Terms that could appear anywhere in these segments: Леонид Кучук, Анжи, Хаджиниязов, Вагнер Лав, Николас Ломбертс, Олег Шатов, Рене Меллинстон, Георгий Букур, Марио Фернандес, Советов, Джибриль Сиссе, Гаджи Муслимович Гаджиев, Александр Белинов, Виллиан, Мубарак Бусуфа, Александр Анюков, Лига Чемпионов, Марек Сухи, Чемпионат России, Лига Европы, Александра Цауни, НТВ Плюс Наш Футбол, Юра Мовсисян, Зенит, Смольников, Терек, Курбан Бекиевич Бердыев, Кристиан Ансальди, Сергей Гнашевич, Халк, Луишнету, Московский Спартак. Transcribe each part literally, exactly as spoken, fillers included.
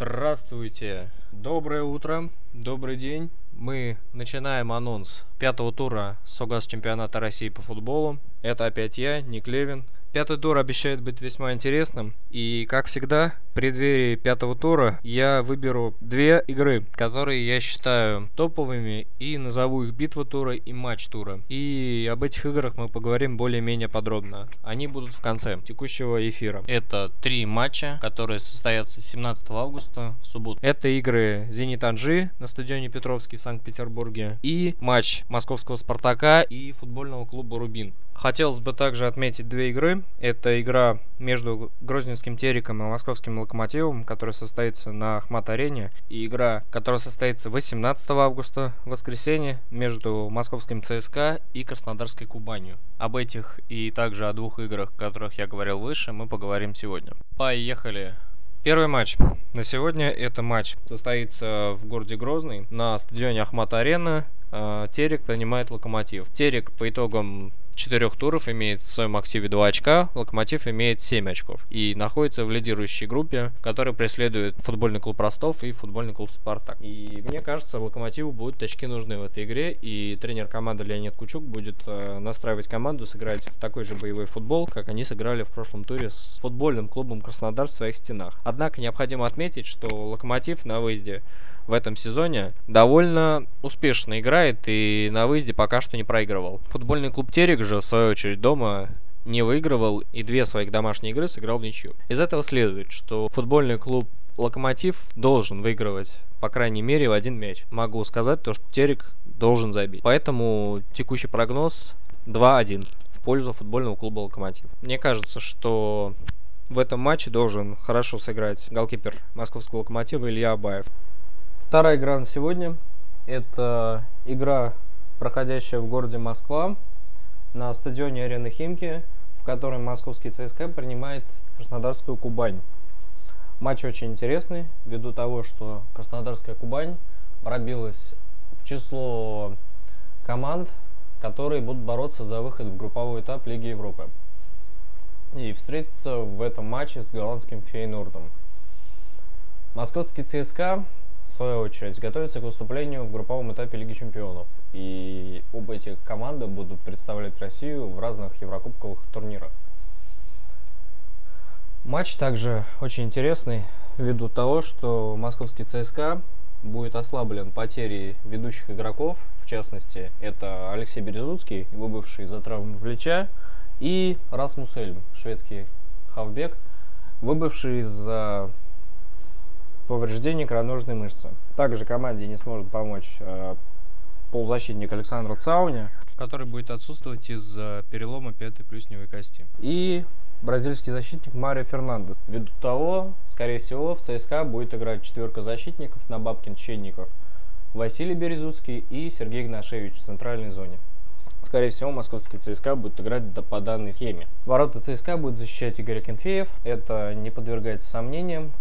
Здравствуйте! Доброе утро, добрый день. Мы начинаем анонс пятого тура СОГАЗ Чемпионата России по футболу. Это опять я, Ник Левин. Пятый тур обещает быть весьма интересным, и, как всегда, в преддверии пятого тура я выберу две игры, которые я считаю топовыми, и назову их битва тура и матч тура. И об этих играх мы поговорим более-менее подробно. Они будут в конце текущего эфира. Это три матча, которые состоятся семнадцатого августа в субботу. Это игры «Зенит Анжи» на стадионе Петровский в Санкт-Петербурге и матч Московского Спартака и футбольного клуба «Рубин». Хотелось бы также отметить две игры. Это игра между Грозненским Тереком и Московским Локомотивом, которая состоится на Ахмат-арене. И игра, которая состоится восемнадцатого августа, в воскресенье, между Московским ЦСКА и Краснодарской Кубанью. Об этих и также о двух играх, о которых я говорил выше, мы поговорим сегодня. Поехали! Первый матч на сегодня — это матч состоится в городе Грозный на стадионе Ахмат-арена. Терек принимает Локомотив. Терек по итогам четырех туров имеет в своем активе два очка, Локомотив имеет семь очков и находится в лидирующей группе, которая преследует футбольный клуб Ростов и футбольный клуб Спартак. И мне кажется, Локомотиву будут очки нужны в этой игре, и тренер команды Леонид Кучук будет э, настраивать команду сыграть в такой же боевой футбол, как они сыграли в прошлом туре с футбольным клубом Краснодар в своих стенах. Однако необходимо отметить, что Локомотив на выезде в этом сезоне довольно успешно играет и на выезде пока что не проигрывал. Футбольный клуб Терек же, в свою очередь, дома не выигрывал и две своих домашние игры сыграл в ничью. Из этого следует, что футбольный клуб Локомотив должен выигрывать, по крайней мере, в один мяч. Могу сказать то, что Терек должен забить. Поэтому текущий прогноз два один в пользу футбольного клуба Локомотив. Мне кажется, что в этом матче должен хорошо сыграть голкипер московского Локомотива Илья Абаев. Вторая игра на сегодня — это игра, проходящая в городе Москва, на стадионе арены Химки, в которой московский ЦСКА принимает краснодарскую Кубань. Матч очень интересный, ввиду того, что краснодарская Кубань пробилась в число команд, которые будут бороться за выход в групповой этап Лиги Европы. И встретиться в этом матче с голландским Фейеноордом. Московский ЦСКА, в свою очередь, готовится к выступлению в групповом этапе Лиги Чемпионов. И оба эти команды будут представлять Россию в разных еврокубковых турнирах. Матч также очень интересный, ввиду того, что московский ЦСКА будет ослаблен потерей ведущих игроков. В частности, это Алексей Березуцкий, выбывший из-за травмы плеча, и Рассмус Эльм, шведский хавбек, выбывший из-за повреждение икроножной мышцы. Также команде не сможет помочь э, полузащитник Александра Цауни, который будет отсутствовать из-за перелома пятой плюсневой кости. И бразильский защитник Марио Фернандес. Ввиду того, скорее всего, в ЦСКА будет играть четверка защитников на Бабкин-Ченников, Василий Березуцкий и Сергей Гнашевич в центральной зоне. Скорее всего, московский ЦСКА будет играть по данной схеме. Ворота ЦСКА будет защищать Игорь Акинфеев. Это не подвергается сомнениям.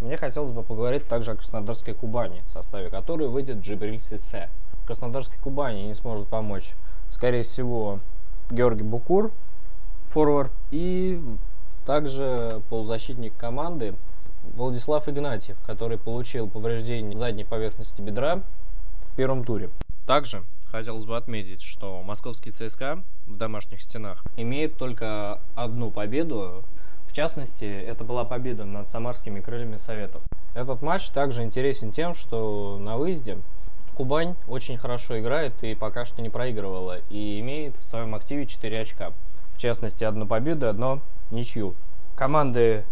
Мне хотелось бы поговорить также о краснодарской Кубани, в составе которой выйдет Джибриль Сиссе. Краснодарской Кубани не сможет помочь, скорее всего, Георгий Букур, форвард, и также полузащитник команды Владислав Игнатьев, который получил повреждение задней поверхности бедра в первом туре. Также хотелось бы отметить, что московский ЦСКА в домашних стенах имеет только одну победу. В частности, это была победа над самарскими крыльями советов. Этот матч также интересен тем, что на выезде Кубань очень хорошо играет и пока что не проигрывала, и имеет в своем активе четыре очка. В частности, одну победу и одну ничью. Команды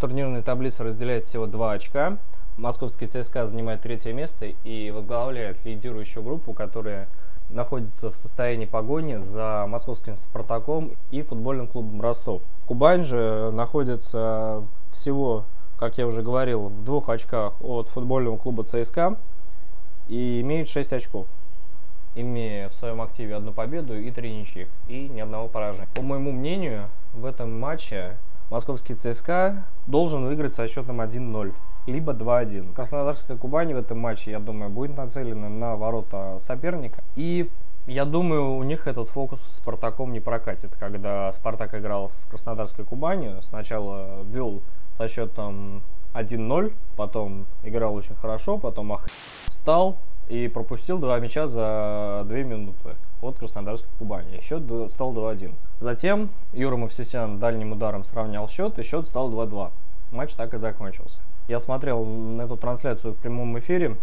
турнирной таблицы разделяют всего два очка. Московский ЦСКА занимает третье место и возглавляет лидирующую группу, которая находится в состоянии погони за московским Спартаком и футбольным клубом Ростов. Кубань же находится всего, как я уже говорил, в двух очках от футбольного клуба ЦСКА и имеет шесть очков, имея в своем активе одну победу и три ничьих, и ни одного поражения. По моему мнению, в этом матче московский ЦСКА должен выиграть со счетом один ноль. Либо два один. Краснодарская Кубань в этом матче, я думаю, будет нацелена на ворота соперника. И я думаю, у них этот фокус с Спартаком не прокатит. Когда Спартак играл с Краснодарской Кубанью, сначала вел со счетом один ноль, потом играл очень хорошо, потом ох... встал и пропустил два мяча за две минуты от краснодарской Кубани. Счет стал два один. Затем Юра Мовсисян дальним ударом сравнял счет, и счет стал два два. Матч так и закончился. Я смотрел эту трансляцию в прямом эфире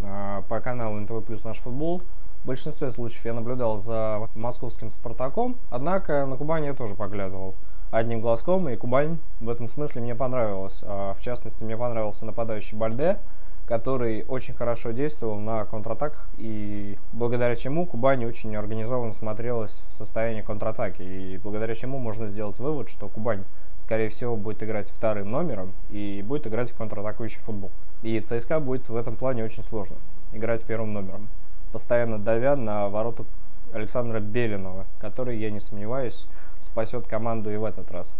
э, по каналу эн тэ вэ плюс «Наш футбол». В большинстве случаев я наблюдал за московским «Спартаком», однако на Кубань я тоже поглядывал одним глазком, и Кубань в этом смысле мне понравилась. А, в частности, мне понравился нападающий Бальде, который очень хорошо действовал на контратаках, и благодаря чему Кубань очень организованно смотрелась в состоянии контратаки, и благодаря чему можно сделать вывод, что Кубань, скорее всего, будет играть вторым номером и будет играть в контратакующий футбол. И ЦСКА будет в этом плане очень сложно играть первым номером, постоянно давя на ворота Александра Белинова, который, я не сомневаюсь, спасет команду и в этот раз.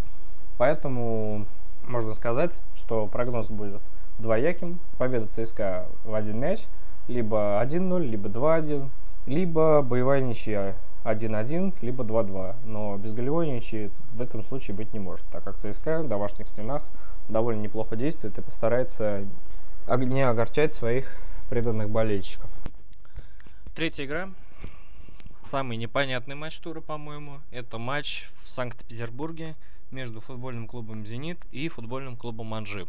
Поэтому можно сказать, что прогноз будет двояким. Победа ЦСКА в один мяч, либо один ноль, либо два один, либо боевая ничья один один, либо два два. Но без голевой ничьи в этом случае быть не может, так как ЦСКА в домашних стенах довольно неплохо действует и постарается не огорчать своих преданных болельщиков. Третья игра. Самый непонятный матч тура, по-моему. Это матч в Санкт-Петербурге между футбольным клубом «Зенит» и футбольным клубом «Анжи».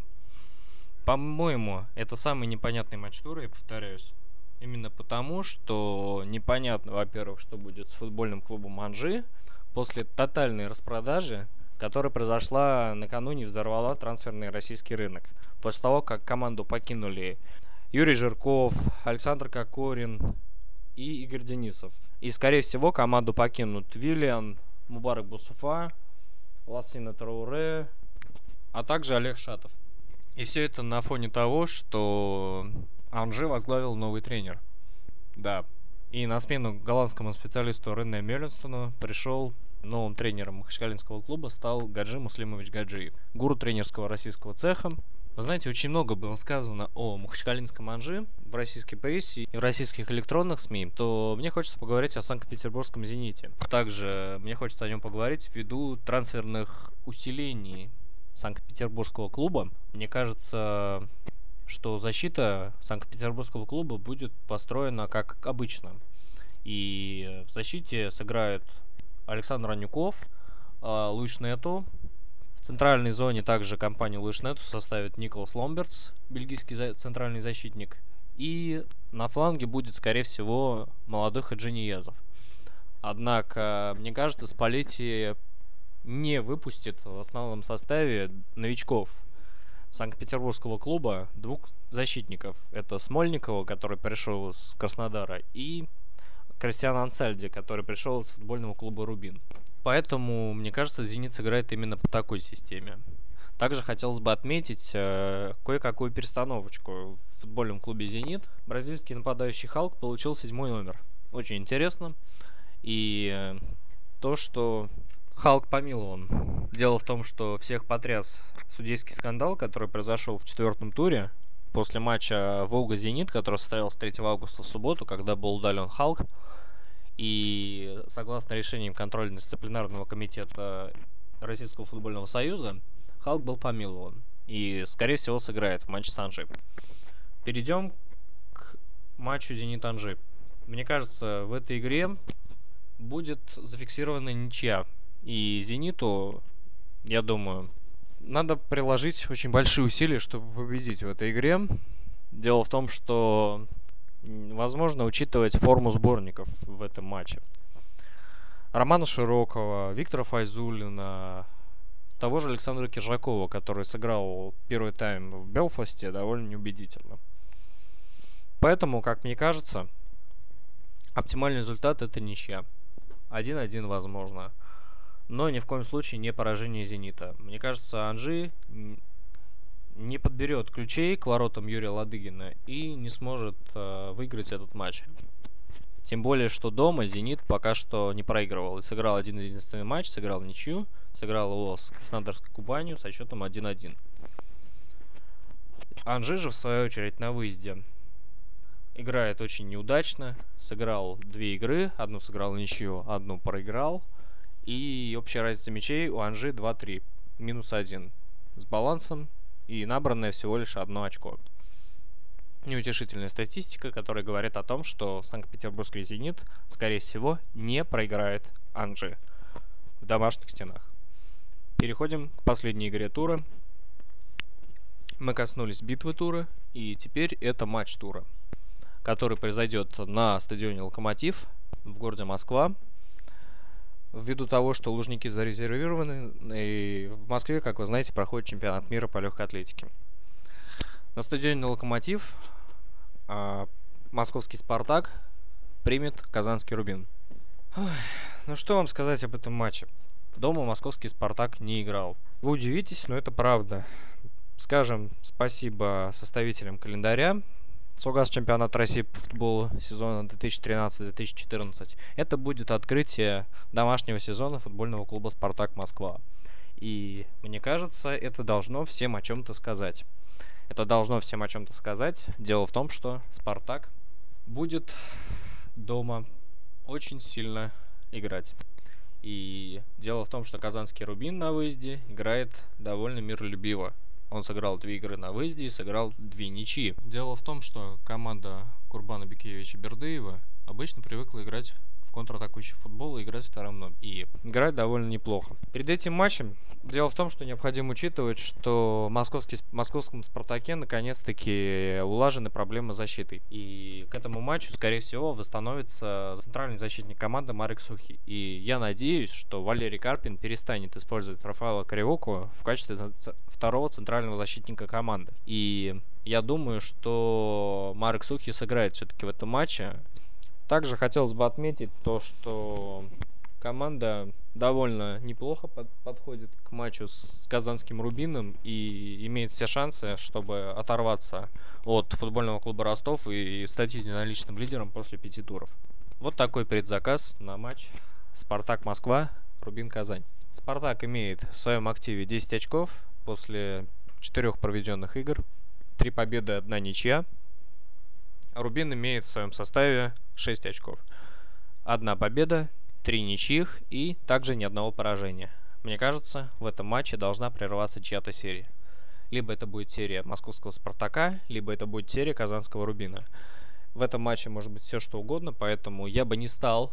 По-моему, это самый непонятный матч тура, я повторяюсь. Именно потому, что непонятно, во-первых, что будет с футбольным клубом «Анжи» после тотальной распродажи, которая произошла накануне и взорвала трансферный российский рынок. После того, как команду покинули Юрий Жирков, Александр Кокорин и Игорь Денисов. И, скорее всего, команду покинут Виллиан, Мубарак Бусуфа, Лассина Трауре, а также Олег Шатов. И все это на фоне того, что Анжи возглавил новый тренер. Да. И на смену голландскому специалисту Рене Меллинстону пришел новым тренером махачкалинского клуба стал Гаджи Муслимович Гаджиев, гуру тренерского российского цеха. Вы знаете, очень много было сказано о махачкалинском «Анжи» в российской прессе и в российских электронных СМИ, то мне хочется поговорить о санкт-петербургском «Зените». Также мне хочется о нем поговорить ввиду трансферных усилений санкт-петербургского клуба. Мне кажется, что защита санкт-петербургского клуба будет построена как обычно. И в защите сыграют Александр Анюков, Луишнету. В центральной зоне также компанию Луишнету составит Николас Ломбертс, бельгийский за центральный защитник. И на фланге будет, скорее всего, молодой Хаджиниязов. Однако, мне кажется, Спалетти не выпустит в основном составе новичков санкт-петербургского клуба двух защитников. Это Смольникова, который пришел из Краснодара, и Кристиан Ансальди, который пришел из футбольного клуба «Рубин». Поэтому, мне кажется, «Зенит» сыграет именно по такой системе. Также хотелось бы отметить э, кое-какую перестановочку в футбольном клубе «Зенит». Бразильский нападающий Халк получил седьмой номер. Очень интересно. И э, то, что Халк помилован. Дело в том, что всех потряс судейский скандал, который произошел в четвертом туре после матча «Волга-Зенит», который состоялся третьего августа в субботу, когда был удален Халк. И согласно решениям контрольно-дисциплинарного комитета Российского футбольного союза, Халк был помилован и, скорее всего, сыграет в матче с «Анжи». Перейдем к матчу «Зенит-Анжи». Мне кажется, в этой игре будет зафиксирована ничья. И «Зениту», я думаю, надо приложить очень большие усилия, чтобы победить в этой игре. Дело в том, что возможно учитывать форму сборников в этом матче. Романа Широкова, Виктора Файзуллина, того же Александра Киржакова, который сыграл первый тайм в Белфасте довольно неубедительно. Поэтому, как мне кажется, оптимальный результат — это ничья. один один возможно. Но ни в коем случае не поражение «Зенита». Мне кажется, «Анжи» не подберет ключей к воротам Юрия Ладыгина и не сможет э, выиграть этот матч. Тем более, что дома «Зенит» пока что не проигрывал. И сыграл один единственный матч, сыграл ничью, сыграл его с краснодарской Кубанью со счетом один один. «Анжи» же, в свою очередь, на выезде играет очень неудачно. Сыграл две игры, одну сыграл ничью, одну проиграл. И общая разница мячей у «Анжи» два три, минус один. С балансом и набранное всего лишь одно очко. Неутешительная статистика, которая говорит о том, что Санкт-Петербургский «Зенит», скорее всего, не проиграет Анжи в домашних стенах. Переходим к последней игре тура. Мы коснулись битвы тура, и теперь это матч тура, который произойдет на стадионе «Локомотив» в городе Москва. Ввиду того, что Лужники зарезервированы, и в Москве, как вы знаете, проходит чемпионат мира по легкой атлетике. На стадионе «Локомотив» а, московский «Спартак» примет казанский «Рубин». Ой, ну что вам сказать об этом матче? Дома московский «Спартак» не играл. Вы удивитесь, но это правда. Скажем спасибо составителям календаря. СОГАЗ чемпионат России по футболу сезона две тысячи тринадцатый — две тысячи четырнадцатый. Это будет открытие домашнего сезона футбольного клуба «Спартак Москва». И мне кажется, это должно всем о чем-то сказать. Это должно всем о чем-то сказать. Дело в том, что «Спартак» будет дома очень сильно играть. И дело в том, что казанский «Рубин» на выезде играет довольно миролюбиво. Он сыграл две игры на выезде и сыграл две ничьи. Дело в том, что команда Курбана Бекиевича Бердыева обычно привыкла играть в контратакующий футбол и играть вторым номером. И играет довольно неплохо. Перед этим матчем дело в том, что необходимо учитывать, что московский, в московском «Спартаке» наконец-таки улажены проблемы с защитой. И к этому матчу, скорее всего, восстановится центральный защитник команды Марек Сухи. И я надеюсь, что Валерий Карпин перестанет использовать Рафаэла Кривоку в качестве второго центрального защитника команды. И я думаю, что Марек Сухи сыграет все-таки в этом матче. Также хотелось бы отметить то, что команда довольно неплохо под, подходит к матчу с казанским «Рубином» и имеет все шансы, чтобы оторваться от футбольного клуба «Ростов» и стать единоличным лидером после пяти туров. Вот такой предзаказ на матч «Спартак Москва», «Рубин» Казань. «Спартак» имеет в своем активе десять очков после четырёх проведенных игр, три победы, одна ничья. «Рубин» имеет в своем составе шесть очков. Одна победа, три ничьих и также ни одного поражения. Мне кажется, в этом матче должна прерваться чья-то серия. Либо это будет серия московского «Спартака», либо это будет серия казанского «Рубина». В этом матче может быть все что угодно, поэтому я бы не стал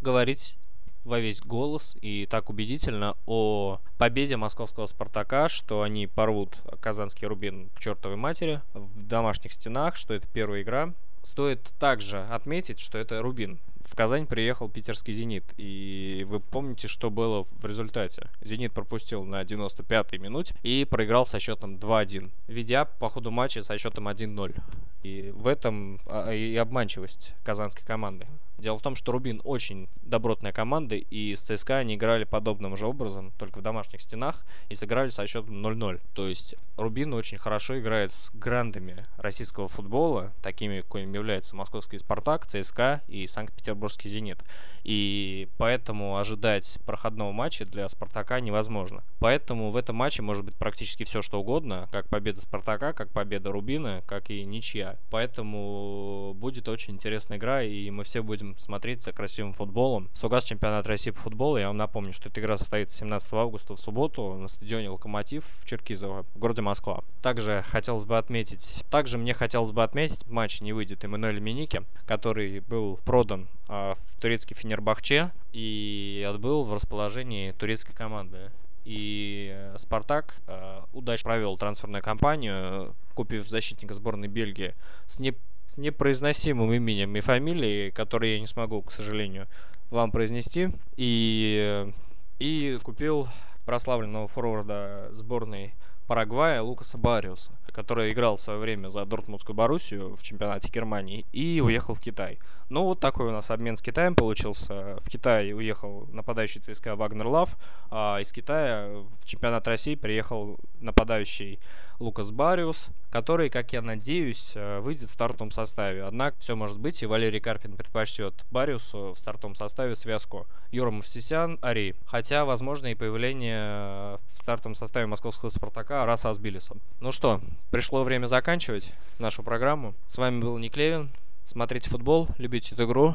говорить во весь голос и так убедительно о победе московского «Спартака», что они порвут казанский «Рубин» к чертовой матери в домашних стенах, что это первая игра. Стоит также отметить, что это «Рубин». В Казань приехал питерский «Зенит», и вы помните, что было в результате. «Зенит» пропустил на девяносто пятой минуте и проиграл со счетом два один, ведя по ходу матча со счетом один ноль. И в этом и обманчивость казанской команды. Дело в том, что «Рубин» очень добротная команда, и с ЦСКА они играли подобным же образом, только в домашних стенах, и сыграли со счетом ноль ноль. То есть «Рубин» очень хорошо играет с грандами российского футбола, такими, какими являются московский «Спартак», ЦСКА и Санкт-Петербургский «Зенит». И поэтому ожидать проходного матча для «Спартака» невозможно. Поэтому в этом матче может быть практически все, что угодно, как победа «Спартака», как победа «Рубина», как и ничья. Поэтому будет очень интересная игра, и мы все будем смотреть за красивым футболом. СОГАЗ чемпионат России по футболу. Я вам напомню, что эта игра состоится семнадцатого августа в субботу на стадионе «Локомотив» в Черкизово, в городе Москва. Также хотелось бы отметить, также мне хотелось бы отметить, матч не выйдет Эммануэля Миники, который был продан а, в турецкий Фенербахче и отбыл в расположении турецкой команды. И «Спартак» э, удачно провел трансферную кампанию, купив защитника сборной Бельгии с, не, с непроизносимым именем и фамилией, которые я не смогу, к сожалению, вам произнести. И, и купил прославленного форварда сборной Парагвая Лукаса Бариуса, который играл в свое время за Дортмундскую Боруссию в чемпионате Германии и уехал в Китай. Ну, вот такой у нас обмен с Китаем получился. В Китай уехал нападающий ЦСКА Вагнер Лав, а из Китая в чемпионат России приехал нападающий Лукас Бариус, который, как я надеюсь, выйдет в стартовом составе. Однако все может быть, и Валерий Карпин предпочтет Бариусу в стартовом составе связку Юра Мовсисян, Ари. Хотя, возможно, и появление в стартовом составе московского «Спартака» Раса Асбилиса. Ну что, пришло время заканчивать нашу программу. С вами был Ник Левин. Смотрите футбол, любите эту игру.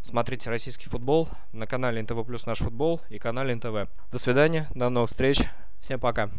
Смотрите российский футбол на канале эн тэ вэ плюс «Наш футбол» и канале эн тэ вэ. До свидания, до новых встреч. Всем пока.